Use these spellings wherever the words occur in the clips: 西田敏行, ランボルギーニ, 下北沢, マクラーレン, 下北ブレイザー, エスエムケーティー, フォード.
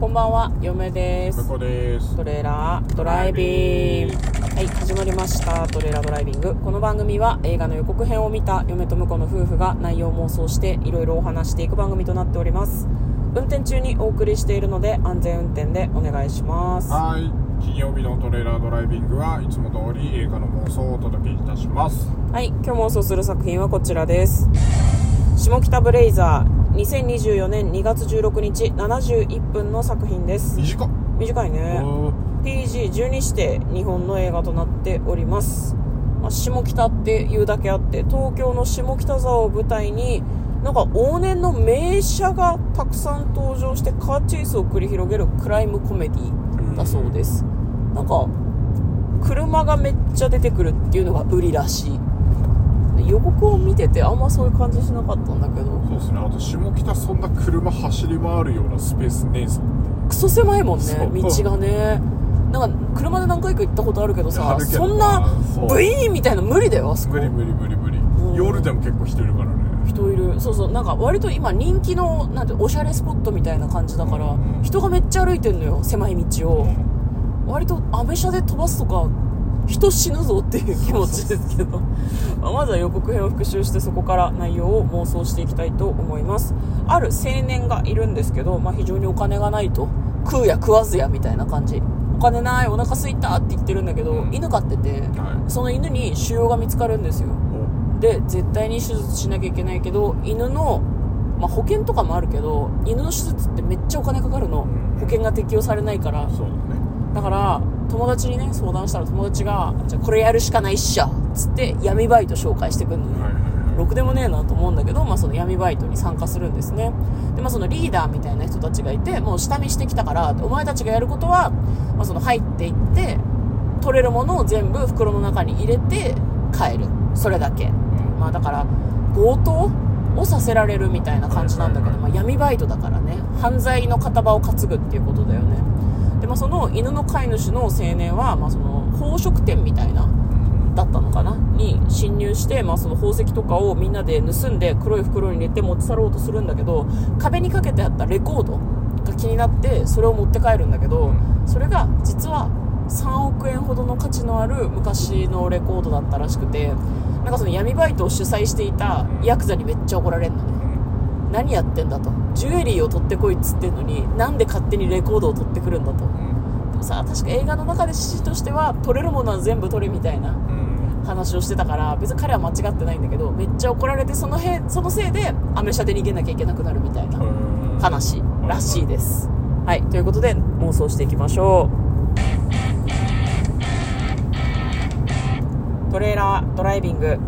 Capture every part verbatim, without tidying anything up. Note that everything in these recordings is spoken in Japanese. こんばんは、嫁です。ここです。トレーラードライビング、はい、始まりました。トレーラードライビング。この番組は映画の予告編を見た嫁と婿の夫婦が内容妄想していろいろお話していく番組となっております。運転中にお送りしているので安全運転でお願いします。はい、金曜日のトレーラードライビングはいつも通り映画の妄想をお届けいたします。はい、今日妄想する作品はこちらです。下北ブレイザー、にせんにじゅうよねんにがつじゅうろくにちななじゅういっぷんの作品です。短っ短いね。 ピージーじゅうに 指定、日本の映画となっております。まあ、下北っていうだけあって東京の下北沢を舞台になんか往年の名車がたくさん登場してカーチェイスを繰り広げるクライムコメディだそうです。なんか車がめっちゃ出てくるっていうのが売りらしい。予告を見ててあんまそういう感じしなかったんだけど。そうですね。あと下北そんな車走り回るようなスペースねえぞ。クソ狭いもんね、道がね。なんか車で何回か行ったことあるけどさ、そんなブイーンみたいな無理だよ。無理無理無理無理、うん、夜でも結構人いるからね。人いる。そうそう、なんか割と今人気のなんておしゃれスポットみたいな感じだから、うん、人がめっちゃ歩いてんのよ、狭い道を、うん、割とアメ車で飛ばすとか人死ぬぞっていう気持ちですけどまずは予告編を復習してそこから内容を妄想していきたいと思います。ある青年がいるんですけど、まあ、非常にお金がないと食うや食わずやみたいな感じ。お金ない、お腹すいたって言ってるんだけど、うん、犬飼ってて、はい、その犬に腫瘍が見つかるんですよ。で絶対に手術しなきゃいけないけど犬の、まあ、保険とかもあるけど犬の手術ってめっちゃお金かかるの、うん、保険が適用されないから。そうだね。だから友達にね相談したら友達がじゃあこれやるしかないっしょつって闇バイト紹介してくるのね、はいはいはい、ろくでもねえなと思うんだけど、まあ、その闇バイトに参加するんですね。で、まあ、そのリーダーみたいな人たちがいてもう下見してきたからお前たちがやることは、まあ、その入っていって取れるものを全部袋の中に入れて帰る、それだけ、まあ、だから強盗をさせられるみたいな感じなんだけど、はいはいはい、まあ、闇バイトだからね犯罪の片場を担ぐっていうことだよね。で、まあ、その犬の飼い主の青年は、まあ、その宝飾店みたいなだったのかなに侵入して、まあ、その宝石とかをみんなで盗んで黒い袋に入れて持ち去ろうとするんだけど壁にかけてあったレコードが気になってそれを持って帰るんだけどそれが実はさんおくえんほどの価値のある昔のレコードだったらしくてなんかその闇バイトを主催していたヤクザにめっちゃ怒られるのね。何やってんだと、ジュエリーを取ってこいっつってんのになんで勝手にレコードを取ってくるんだと、うん、でもさ確か映画の中で指示としては取れるものは全部取れみたいな話をしてたから別に彼は間違ってないんだけどめっちゃ怒られてそのへ、そのせいでアメ車で逃げなきゃいけなくなるみたいな話らしいです。はい、ということで妄想していきましょう。トレーラードライビング。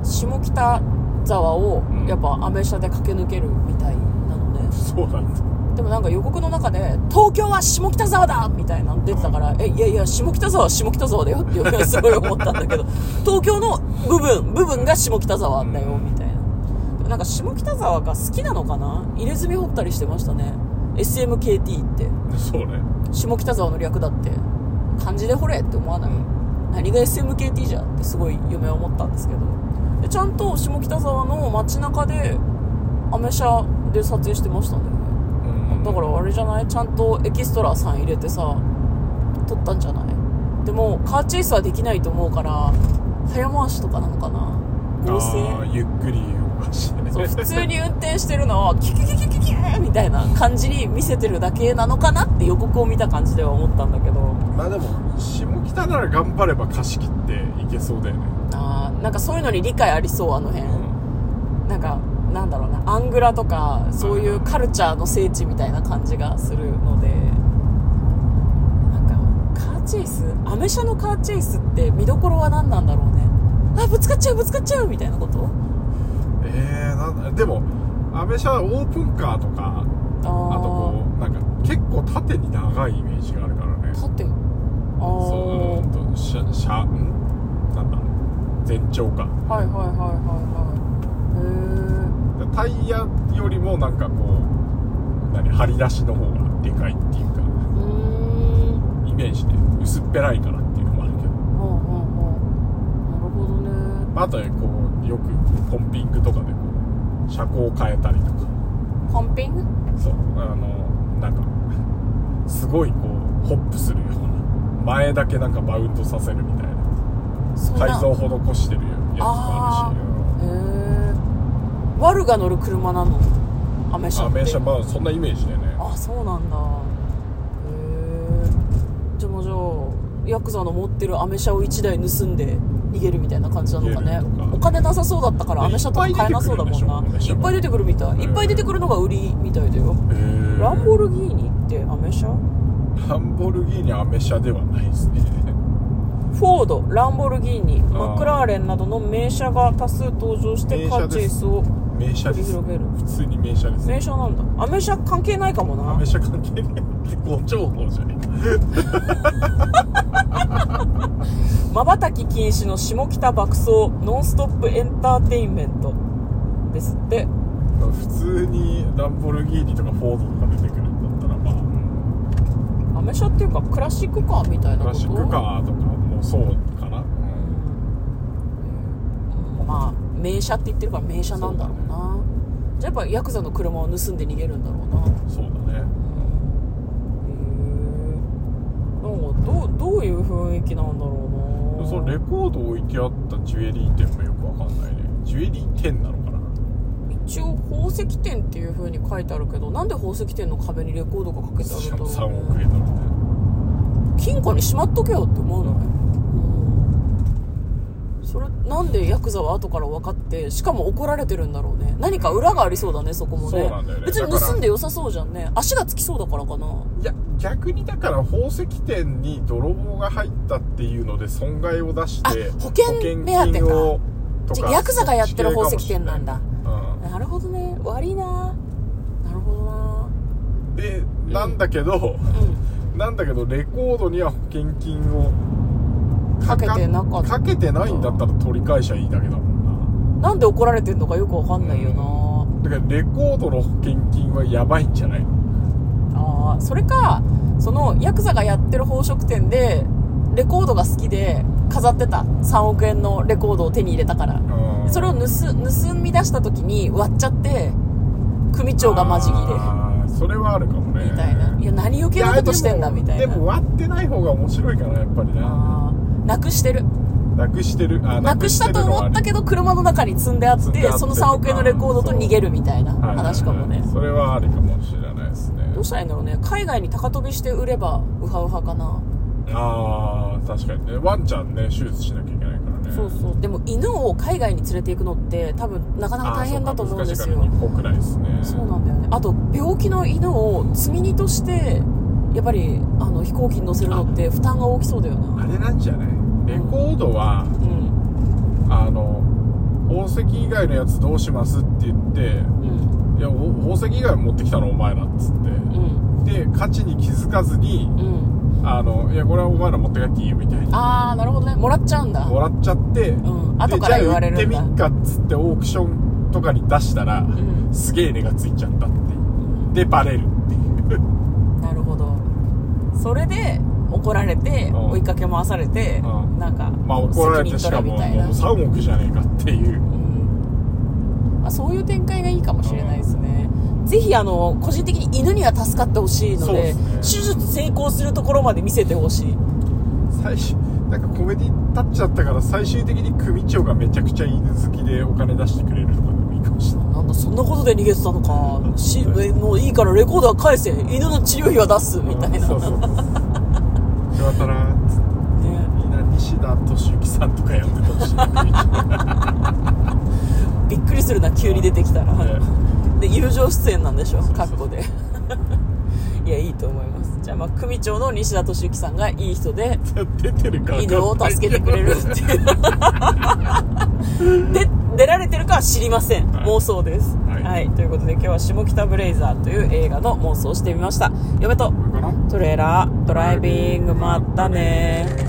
下北沢をやっぱアメ車で駆け抜けるみたいなのね、うん、そうなんです。でもなんか予告の中で東京は下北沢だみたいなの出てたから、うん、えいやいや下北沢は下北沢だよっていうのはすごい思ったんだけど東京の部分部分が下北沢だよみたいな、うん、でもなんか下北沢が好きなのかな、入れ墨掘ったりしてましたね エスエムケーティー って。そうね、下北沢の略だって漢字で掘れって思わない、うん、何が エスエムケーティー じゃってすごい夢は思ったんですけどちゃんと下北沢の街中でアメ車で撮影してましたね、うん、だからあれじゃない、ちゃんとエキストラさん入れてさ撮ったんじゃない。でもカーチェイスはできないと思うから早回しとかなのかな、合成、あゆっくり動かしてね。そう、普通に運転してるのはキュキュキュキュキュみたいな感じに見せてるだけなのかなって予告を見た感じでは思ったんだけど、まあでも下北なら頑張れば貸し切っていけそうだよね。あー、なんかそういうのに理解ありそう、あの辺、うん、なんかなんだろうな、アングラとかそういうカルチャーの聖地みたいな感じがするので、なんかカーチェイス、アメ車のカーチェイスって見どころは何なんだろうね。あ、ぶつかっちゃうぶつかっちゃうみたいなこと。えー、なんだでもアメ車はオープンカーとか あ, あとこうなんか結構縦に長いイメージがあるからね。縦、あそう、うんとシャシャんなんだ全長か、はいはいはいはいはい。へえ、タイヤよりもなんかこう何張り出しの方がでかいっていうか、うーんイメージで薄っぺらいからっていうのもあるけど、うんうんうん、なるほどね。あとはこうよくポンピングとかでこう車高を変えたりとか、コンピング、そう、あのなんかすごいこうホップするような、前だけなんかバウンドさせるみたいな、そんな改造施してるやつもあるし。へえ、ワルが乗る車なのアメ車って。アメ車、まあそんなイメージだよね。あ、そうなんだ。へえ。じゃあもうじゃあヤクザの持ってるアメ車をいちだい盗んで逃げるみたいな感じなのかね。お金なさそうだったからアメ車とか買えなそうだもんな。いっぱい出てくるみたい。いっぱい出てくるのが売りみたいだよ。ランボルギーニってアメ車？ランボルギーニアメ車ではないですね。フォード、ランボルギーニ、マクラーレンなどの名車が多数登場してカーチェイスを繰り広げる。普通に名車です。名車なんだ。アメ車関係ないかもな。アメ車関係ない。ご情報じゃね。瞬き禁止の下北爆走ノンストップエンターテインメントですって。普通にランボルギーニとかフォードとか出てくるんだったら、まあアメ車っていうかクラシックカーみたいなこと。クラシックカーとかもそうかな、うん、まあ名車って言ってるから名車なんだろうな。う、ね、じゃあやっぱヤクザの車を盗んで逃げるんだろうな。そうだね。どう、どういう雰囲気なんだろうな。そのレコードを置いてあったジュエリー店もよくわかんないね。ジュエリー店なのかな。一応宝石店っていう風に書いてあるけど、なんで宝石店の壁にレコードがかけてあるんだろうね。さんおく円だろうね。金庫にしまっとけよって思うのね。それなんでヤクザは後から分かって、しかも怒られてるんだろうね。何か裏がありそうだね、そこもね。そうなんだよね。別に盗んで良さそうじゃんね。足がつきそうだからかな。いや逆にだから宝石店に泥棒が入ったっていうので損害を出して、保険目当てか。ヤクザがやってる宝石店なんだ、うん、なるほどね。悪いな。なるほどな。で、うん、なんだけど、うん、なんだけどレコードには保険金をかけてなかった。かけてないんだったら取り返しゃいいだけだもんな。なんで怒られてんのかよくわかんないよな、うん、だからレコードの保険金はやばいんじゃないの。あ、それかそのヤクザがやってる宝飾店でレコードが好きで飾ってたさんおく円のレコードを手に入れたから、それを 盗, 盗み出した時に割っちゃって組長がマジギレ。あ、それはあるかもねみたいな。いや何余計なことしてんだみたいな。で も, でも割ってない方が面白いかなやっぱりな。なくしてるなくしてるあなくしたと思ったけど車の中に積んであって、そのさんおく円のレコードと逃げるみたいな話かもね。それはありかもしれないですね。どうしたらいいんだろうね。海外に高飛びして売ればウハウハかな。あー確かにね。ワンちゃんね手術しなきゃいけないからね。そうそう。でも犬を海外に連れていくのって多分なかなか大変だと思うんですよ。難しいから日本くらいですね。そうなんだよね。あと病気の犬を積み荷としてやっぱりあの飛行機に乗せるのって負担が大きそうだよな。あれなんじゃない。レコードは、うん、あの宝石以外のやつどうしますって言って、うん、いや宝石以外持ってきたのお前らっつって、うん、で価値に気づかずに、うん、あのいやこれはお前ら持って帰っていいよみたいな。あーなるほどね。もらっちゃうんだ。もらっちゃって、うん、後から言われるんだ。じゃあ売ってみっかっつってオークションとかに出したら、うん、すげえ値がついちゃったって、うん、でバレるっていうなるほど。それで怒られて、うん、追いかけ回されて、うん、なんか、まあ、怒られてしかもさんおくじゃねえかっていう、うん、あそういう展開がいいかもしれないですね、うん、ぜひあの個人的に犬には助かってほしいの で, で、ね、手術成功するところまで見せてほしい。最初なんかコメディタッチだったから最終的に組長がめちゃくちゃ犬好きでお金出してくれるとかでもいいかもしれない。なんだそんなことで逃げてたのかしもういいからレコードは返せ、犬の治療費は出すみたいな、うん、そうそうわたら西田敏行さんとかやってたほしいびっくりするな急に出てきたら、ね、で友情出演なんでしょカッコでいやいいと思います。じゃあ、まあ、組長の西田敏行さんがいい人で出てるか分かんないけど犬を助けてくれるっていうで出られてるかは知りません、はい、妄想です、はいはい、ということで今日は下北ブレイザーという映画の妄想をしてみました。嫁とトレーラードライビング、まったね。